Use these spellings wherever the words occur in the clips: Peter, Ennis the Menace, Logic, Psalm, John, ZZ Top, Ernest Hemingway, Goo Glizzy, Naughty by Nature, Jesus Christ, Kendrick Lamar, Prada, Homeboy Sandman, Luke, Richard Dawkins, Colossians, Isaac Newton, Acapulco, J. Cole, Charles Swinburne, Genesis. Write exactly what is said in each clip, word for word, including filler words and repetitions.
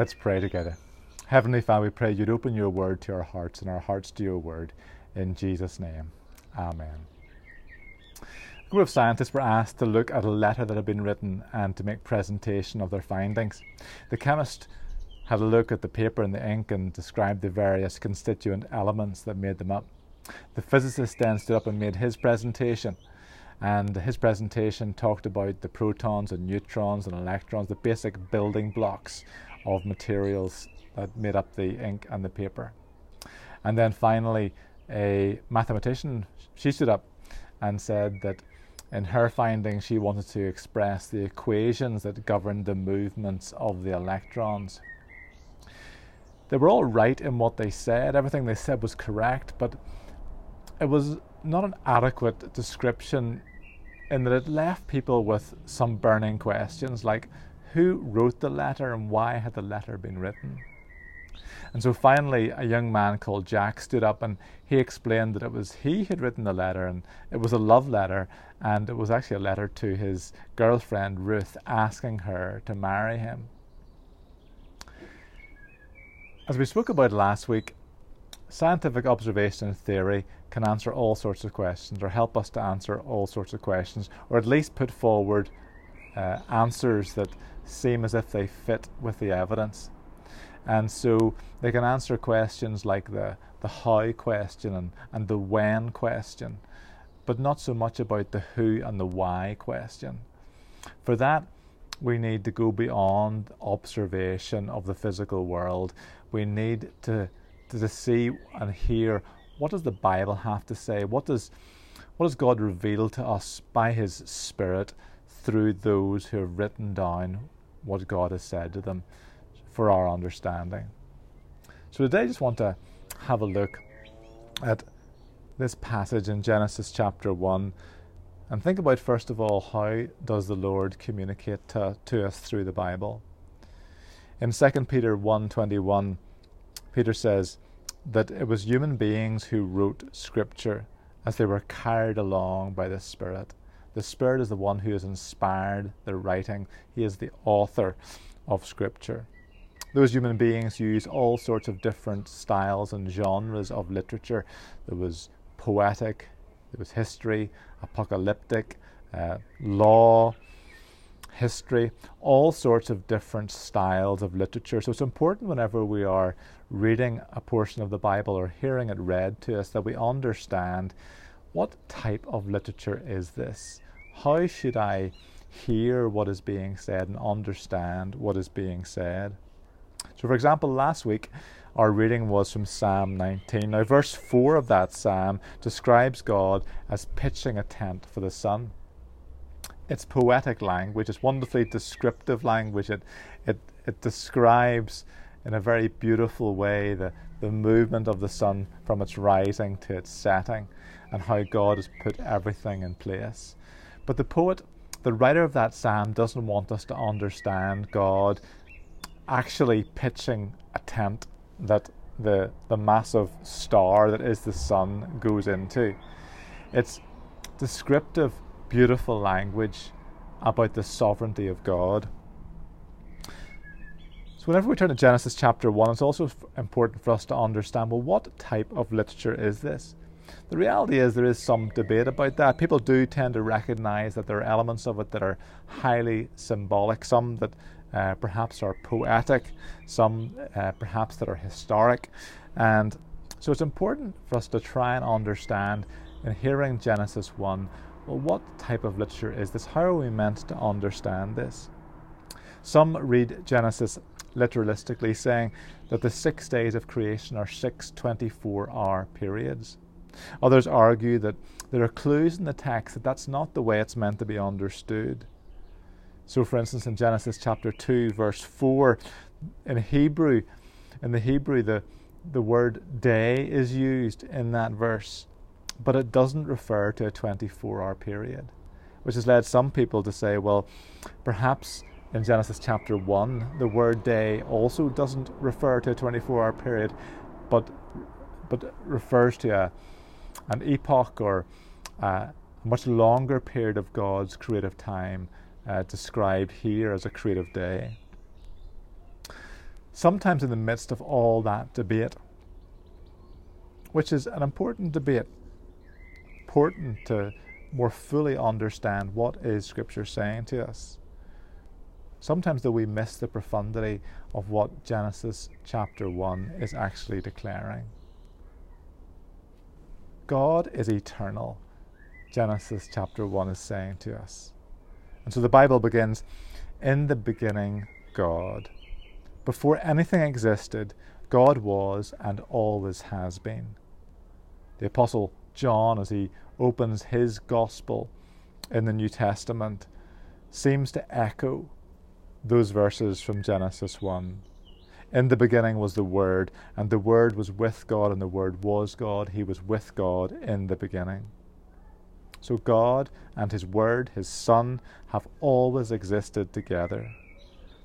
Let's pray together. Heavenly Father, we pray you'd open your word to our hearts and our hearts to your word. In Jesus' name, amen. A group of scientists were asked to look at a letter that had been written and to make presentation of their findings. The chemist had a look at the paper and the ink and described the various constituent elements that made them up. The physicist then stood up and made his presentation. And his presentation talked about the protons and neutrons and electrons, the basic building blocks of materials that made up the ink and the paper. And then finally, a mathematician, she stood up and said that in her findings, she wanted to express the equations that governed the movements of the electrons. They were all right in what they said. Everything they said was correct, but it was not an adequate description in that it left people with some burning questions like, who wrote the letter and why had the letter been written? And so finally, a young man called Jack stood up and he explained that it was he had written the letter, and it was a love letter, and it was actually a letter to his girlfriend Ruth asking her to marry him. As we spoke about last week, scientific observation and theory can answer all sorts of questions, or help us to answer all sorts of questions, or at least put forward uh, answers that seem as if they fit with the evidence. And so they can answer questions like the, the how question and, and the when question, but not so much about the who and the why question. For that, we need to go beyond observation of the physical world. We need to, to, to see and hear, what does the Bible have to say? What does, what does God reveal to us by His Spirit through those who have written down what God has said to them for our understanding? So today I just want to have a look at this passage in Genesis chapter one and think about, first of all, how does the Lord communicate to, to us through the Bible? In Second Peter one twenty-one, Peter says that it was human beings who wrote Scripture as they were carried along by the Spirit. The Spirit is the one who has inspired the writing. He is the author of Scripture. Those human beings use all sorts of different styles and genres of literature. There was poetic, there was history, apocalyptic, uh, law, history, all sorts of different styles of literature. So it's important whenever we are reading a portion of the Bible or hearing it read to us that we understand, what type of literature is this? How should I hear what is being said and understand what is being said? So for example, last week our reading was from Psalm nineteen. Now verse four of that psalm describes God as pitching a tent for the sun. It's poetic language, it's wonderfully descriptive language. It, it, it describes in a very beautiful way the, the movement of the sun from its rising to its setting and how God has put everything in place. But the poet, the writer of that psalm, doesn't want us to understand God actually pitching a tent that the, the massive star that is the sun goes into. It's descriptive, beautiful language about the sovereignty of God. So whenever we turn to Genesis chapter one, it's also f- important for us to understand, well, what type of literature is this? The reality is there is some debate about that. People do tend to recognize that there are elements of it that are highly symbolic, some that uh, perhaps are poetic, some uh, perhaps that are historic. And so it's important for us to try and understand, in hearing Genesis one, well, what type of literature is this? How are we meant to understand this? Some read Genesis literalistically, saying that the six days of creation are six twenty-four hour periods. Others argue that there are clues in the text that that's not the way it's meant to be understood. So for instance, in Genesis chapter two, verse four, in Hebrew, in the Hebrew, the, the word day is used in that verse, but it doesn't refer to a twenty-four hour period, which has led some people to say, well, perhaps in Genesis chapter one, the word day also doesn't refer to a twenty-four hour period, but but refers to a, an epoch or a much longer period of God's creative time uh, described here as a creative day. sometimes in the midst of all that debate, which is an important debate, important to more fully understand what is Scripture saying to us. Sometimes though we miss the profundity of what Genesis chapter one is actually declaring. God is eternal, Genesis chapter one is saying to us. And so the Bible begins, "In the beginning, God. Before anything existed, God was and always has been." The Apostle John, as he opens his Gospel in the New Testament, seems to echo those verses from Genesis one. "In the beginning was the Word, and the Word was with God, and the Word was God. He was with God in the beginning." So God and His Word, His Son, have always existed together.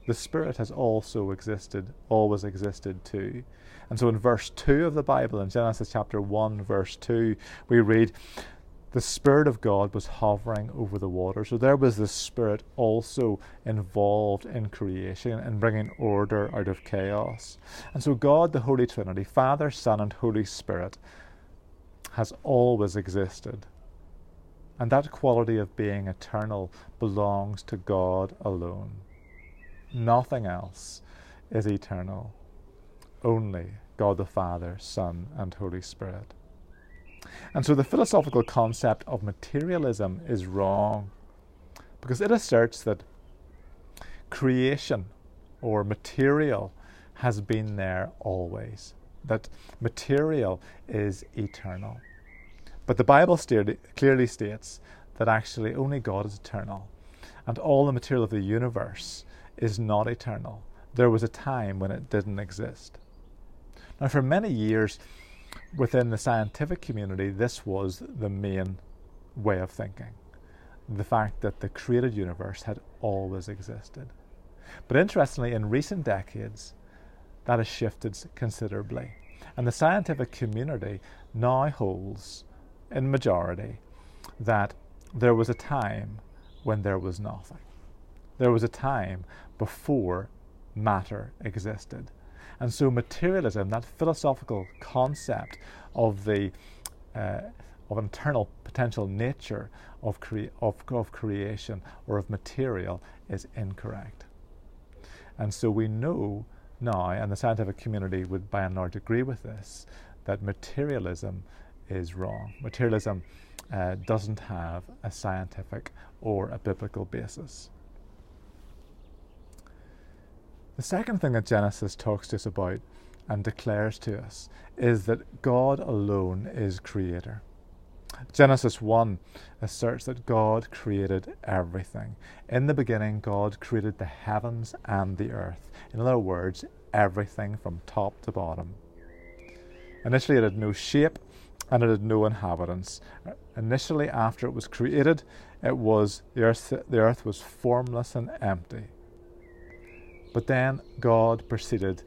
The Spirit has also existed, always existed too. And so in verse two of the Bible, in Genesis chapter one, verse two, we read, "The Spirit of God was hovering over the water." So there was the Spirit also involved in creation and bringing order out of chaos. And so God, the Holy Trinity, Father, Son, and Holy Spirit, has always existed. And that quality of being eternal belongs to God alone. Nothing else is eternal. Only God the Father, Son, and Holy Spirit. And so the philosophical concept of materialism is wrong, because it asserts that creation or material has been there always, that material is eternal. But the Bible clearly states that actually only God is eternal, and all the material of the universe is not eternal. There was a time when it didn't exist. Now, for many years, within the scientific community, this was the main way of thinking, the fact that the created universe had always existed. But interestingly, in recent decades, that has shifted considerably, and the scientific community now holds, in majority, that there was a time when there was nothing. There was a time before matter existed. And so materialism, that philosophical concept of the uh, of internal potential nature of, crea of, of creation or of material, is incorrect. And so we know now, and the scientific community would by and large agree with this, that materialism is wrong. Materialism uh, doesn't have a scientific or a biblical basis. The second thing that Genesis talks to us about and declares to us is that God alone is creator. Genesis one asserts that God created everything. "In the beginning, God created the heavens and the earth." In other words, everything from top to bottom. "Initially, it had no shape and it had no inhabitants. Initially, after it was created, it was the earth, the earth was formless and empty. But then God proceeded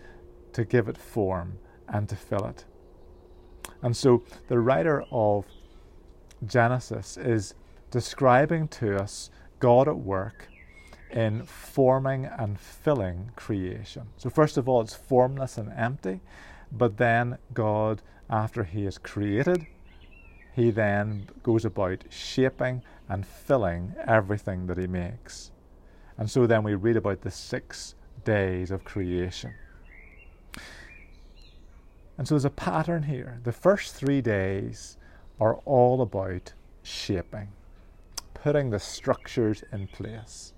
to give it form and to fill it." And so the writer of Genesis is describing to us God at work in forming and filling creation. So first of all, it's formless and empty, but then God, after He is created, He then goes about shaping and filling everything that He makes. And so then we read about the six days of creation. And so there's a pattern here. The first three days are all about shaping, putting the structures in place.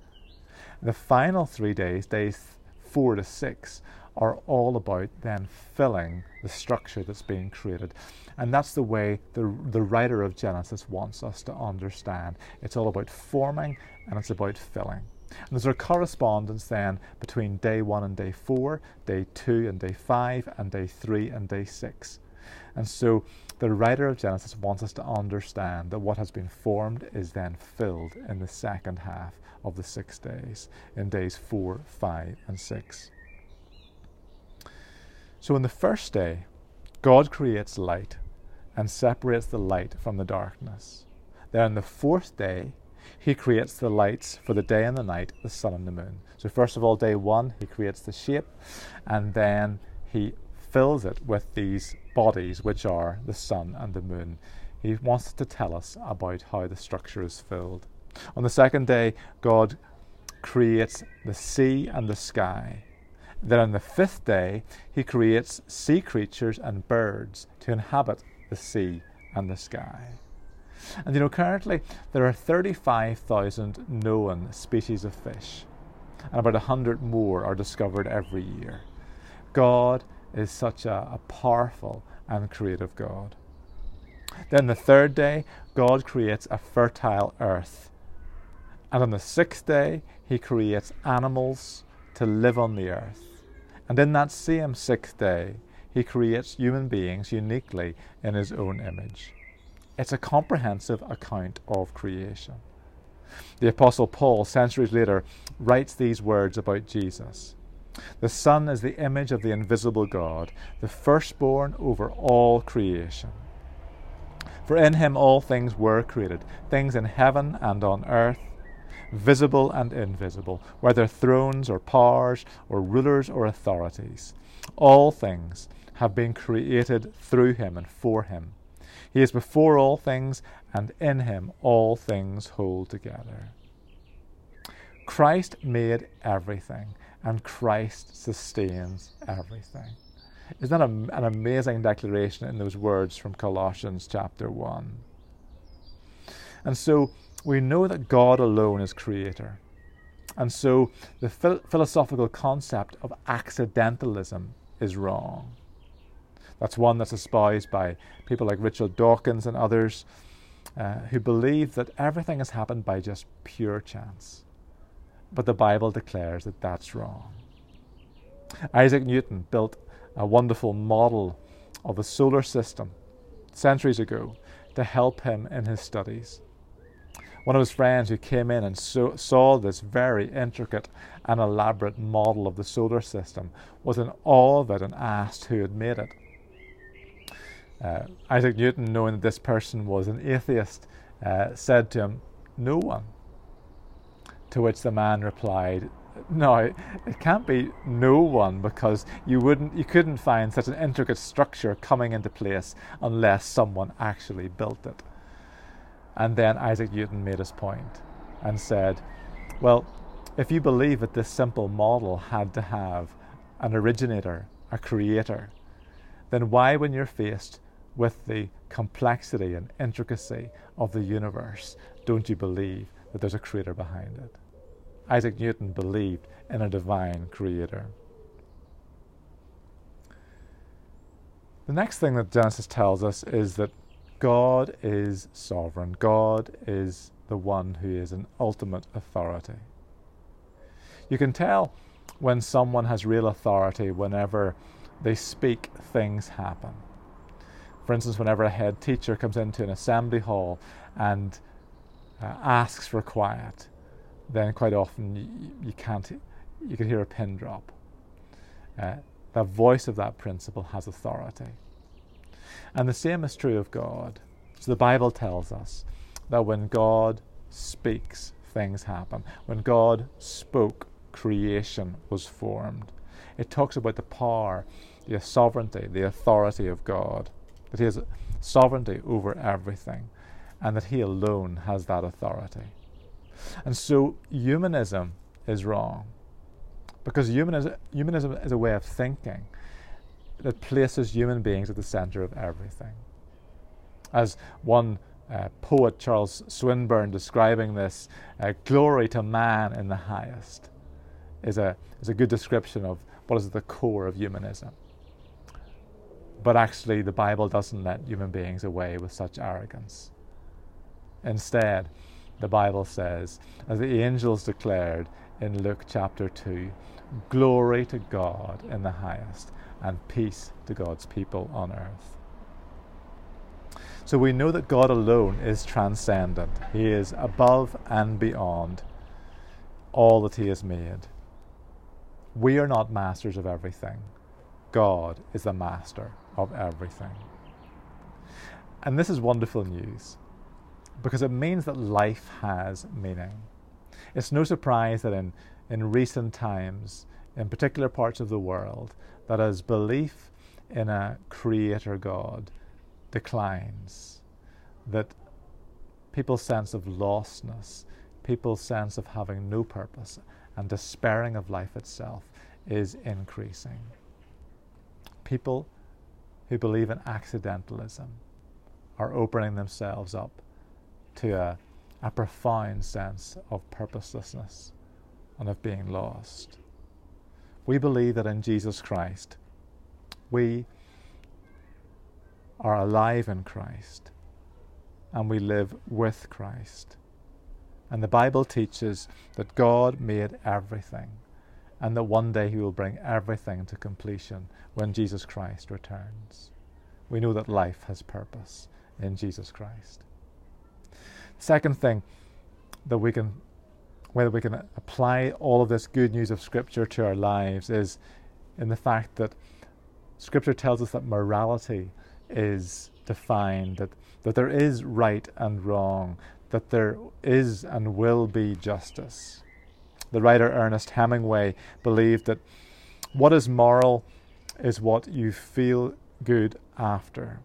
The final three days, days four to six, are all about then filling the structure that's being created. And that's the way the, the writer of Genesis wants us to understand. It's all about forming and it's about filling. And there's a correspondence then between day one and day four, day two and day five, and day three and day six. And so the writer of Genesis wants us to understand that what has been formed is then filled in the second half of the six days, in days four, five, and six. So in the first day, God creates light and separates the light from the darkness. Then on the fourth day, He creates the lights for the day and the night, the sun and the moon. So first of all, day one, he creates the shape, and then he fills it with these bodies, which are the sun and the moon. He wants to tell us about how the structure is filled. On the second day, God creates the sea and the sky. Then on the fifth day, he creates sea creatures and birds to inhabit the sea and the sky. And you know, currently there are thirty-five thousand known species of fish, and about one hundred more are discovered every year. God is such a, a powerful and creative God. Then the third day, God creates a fertile earth. And on the sixth day, he creates animals to live on the earth. And in that same sixth day, he creates human beings uniquely in his own image. It's a comprehensive account of creation. The Apostle Paul, centuries later, writes these words about Jesus. The Son is the image of the invisible God, the firstborn over all creation. For in him all things were created, things in heaven and on earth, visible and invisible, whether thrones or powers or rulers or authorities. All things have been created through him and for him. He is before all things, and in him all things hold together. Christ made everything, and Christ sustains everything. Isn't that a, an amazing declaration in those words from Colossians chapter one? And so we know that God alone is creator. And so the phil- philosophical concept of accidentalism is wrong. That's one that's espoused by people like Richard Dawkins and others uh, who believe that everything has happened by just pure chance. But the Bible declares that that's wrong. Isaac Newton built a wonderful model of the solar system centuries ago to help him in his studies. One of his friends who came in and so, saw this very intricate and elaborate model of the solar system was in awe of it and asked who had made it. Uh, Isaac Newton, knowing that this person was an atheist, uh, said to him, "No one." To which the man replied, "No, it can't be no one, because you wouldn't, you couldn't find such an intricate structure coming into place unless someone actually built it." And then Isaac Newton made his point and said, "Well, if you believe that this simple model had to have an originator, a creator, then why, when you're faced with the complexity and intricacy of the universe, don't you believe that there's a creator behind it?" Isaac Newton believed in a divine creator. The next thing that Genesis tells us is that God is sovereign. God is the one who is an ultimate authority. You can tell when someone has real authority whenever they speak, things happen. For instance, whenever a head teacher comes into an assembly hall and uh, asks for quiet, then quite often you, you can't, you can hear a pin drop. Uh, the voice of that principle has authority. And the same is true of God. So the Bible tells us that when God speaks, things happen. When God spoke, creation was formed. It talks about the power, the sovereignty, the authority of God, that he has sovereignty over everything, and that he alone has that authority. And so humanism is wrong, because humanism, humanism is a way of thinking that places human beings at the center of everything. As one uh, poet, Charles Swinburne, describing this, uh, glory to man in the highest is a, is a good description of what is at the core of humanism. But actually, the Bible doesn't let human beings away with such arrogance. Instead, the Bible says, as the angels declared in Luke chapter two, "Glory to God in the highest, and peace to God's people on earth." So we know that God alone is transcendent. He is above and beyond all that he has made. We are not masters of everything. God is the master of everything. And this is wonderful news. because it means that life has meaning. It's no surprise that in, in recent times, in particular parts of the world, that as belief in a creator God declines, that people's sense of lostness, people's sense of having no purpose and despairing of life itself is increasing. People who believe in accidentalism are opening themselves up to a, a profound sense of purposelessness and of being lost. We believe that in Jesus Christ, we are alive in Christ and we live with Christ. And the Bible teaches that God made everything and that one day he will bring everything to completion when Jesus Christ returns. We know that life has purpose in Jesus Christ. Second thing that we can, whether we can apply all of this good news of Scripture to our lives, is in the fact that Scripture tells us that morality is defined, that, that there is right and wrong, that there is and will be justice. The writer Ernest Hemingway believed that what is moral is what you feel good after,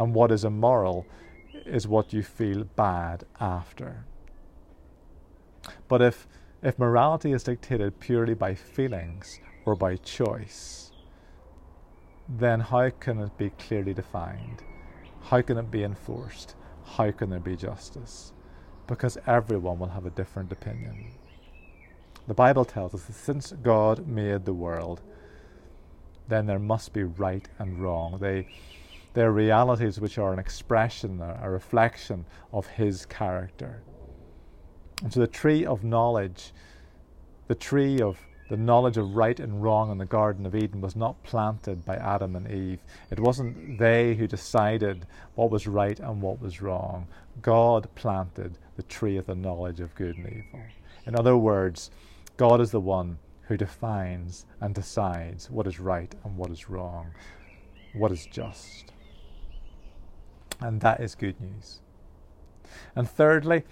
and what is immoral is what you feel bad after. But if, if morality is dictated purely by feelings or by choice, then how can it be clearly defined? How can it be enforced? How can there be justice? Because everyone will have a different opinion. The Bible tells us that since God made the world, then there must be right and wrong. They, they're realities which are an expression, a reflection of His character. And so the tree of knowledge, the tree of the knowledge of right and wrong in the Garden of Eden was not planted by Adam and Eve. It wasn't they who decided what was right and what was wrong. God planted the tree of the knowledge of good and evil. In other words, God is the one who defines and decides what is right and what is wrong, what is just. And that is good news. And thirdly,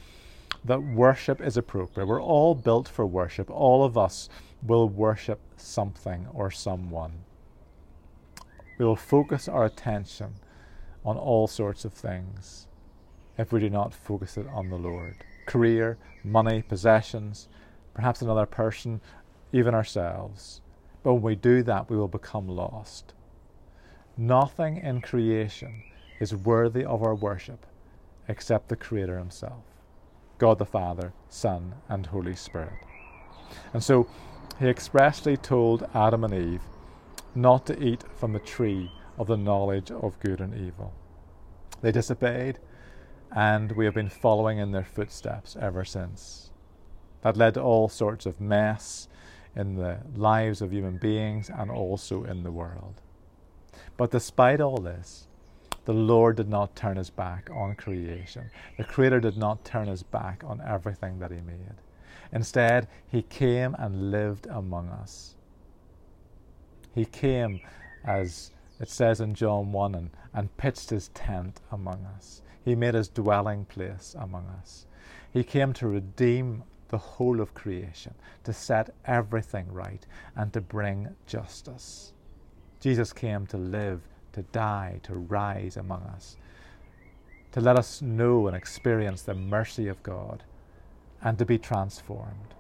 that worship is appropriate. We're all built for worship. All of us will worship something or someone. We will focus our attention on all sorts of things if we do not focus it on the Lord. Career, money, possessions, perhaps another person, even ourselves. But when we do that, we will become lost. Nothing in creation is worthy of our worship except the Creator Himself. God the Father, Son, and Holy Spirit. And so He expressly told Adam and Eve not to eat from the tree of the knowledge of good and evil. They disobeyed, and we have been following in their footsteps ever since. That led to all sorts of mess in the lives of human beings and also in the world. But despite all this, the Lord did not turn His back on creation. The Creator did not turn His back on everything that He made. Instead, He came and lived among us. He came, as it says in John one, and, and pitched His tent among us. He made His dwelling place among us. He came to redeem the whole of creation, to set everything right, and to bring justice. Jesus came to live, to die, to rise among us, to let us know and experience the mercy of God, and to be transformed,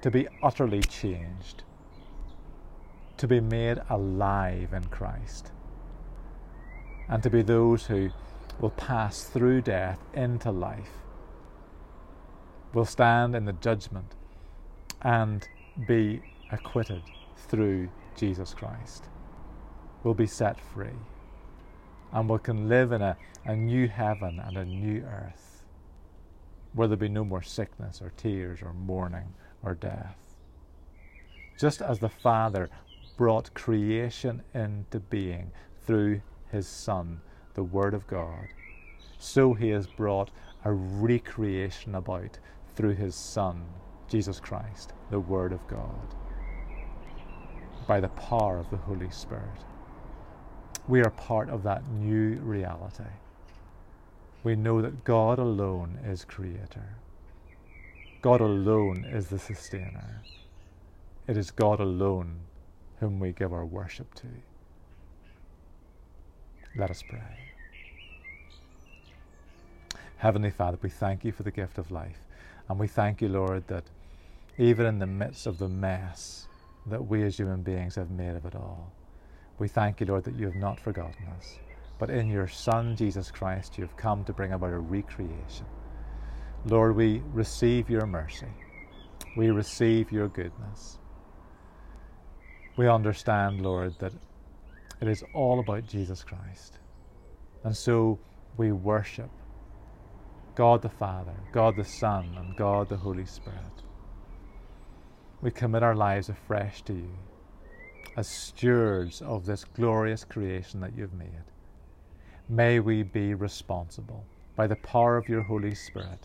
to be utterly changed, to be made alive in Christ, and to be those who will pass through death into life, will stand in the judgment and be acquitted through Jesus Christ, will be set free, and we can live in a, a new heaven and a new earth, where there be no more sickness or tears or mourning or death. Just as the Father brought creation into being through His Son, the Word of God, so He has brought a recreation about through His Son, Jesus Christ, the Word of God, by the power of the Holy Spirit. We are part of that new reality. we know that God alone is creator. God alone is the sustainer. It is God alone whom we give our worship to. Let us pray. Heavenly Father, we thank you for the gift of life. And we thank you, Lord, that even in the midst of the mess that we as human beings have made of it all, we thank you, Lord, that you have not forgotten us. But in your Son, Jesus Christ, you have come to bring about a recreation. Lord, we receive your mercy. We receive your goodness. We understand, Lord, that it is all about Jesus Christ. And so we worship God the Father, God the Son, and God the Holy Spirit. We commit our lives afresh to you as stewards of this glorious creation that you've made. May we be responsible by the power of your Holy Spirit,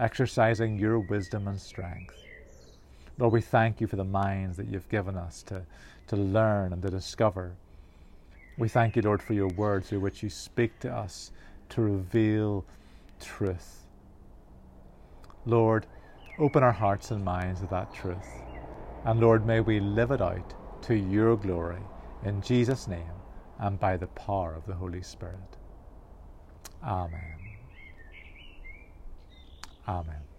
exercising your wisdom and strength. Lord, we thank you for the minds that you've given us to, to learn and to discover. We thank you, Lord, for your word through which you speak to us to reveal truth. Lord, open our hearts and minds to that truth. And Lord, may we live it out to your glory, in Jesus' name, and by the power of the Holy Spirit. Amen. Amen.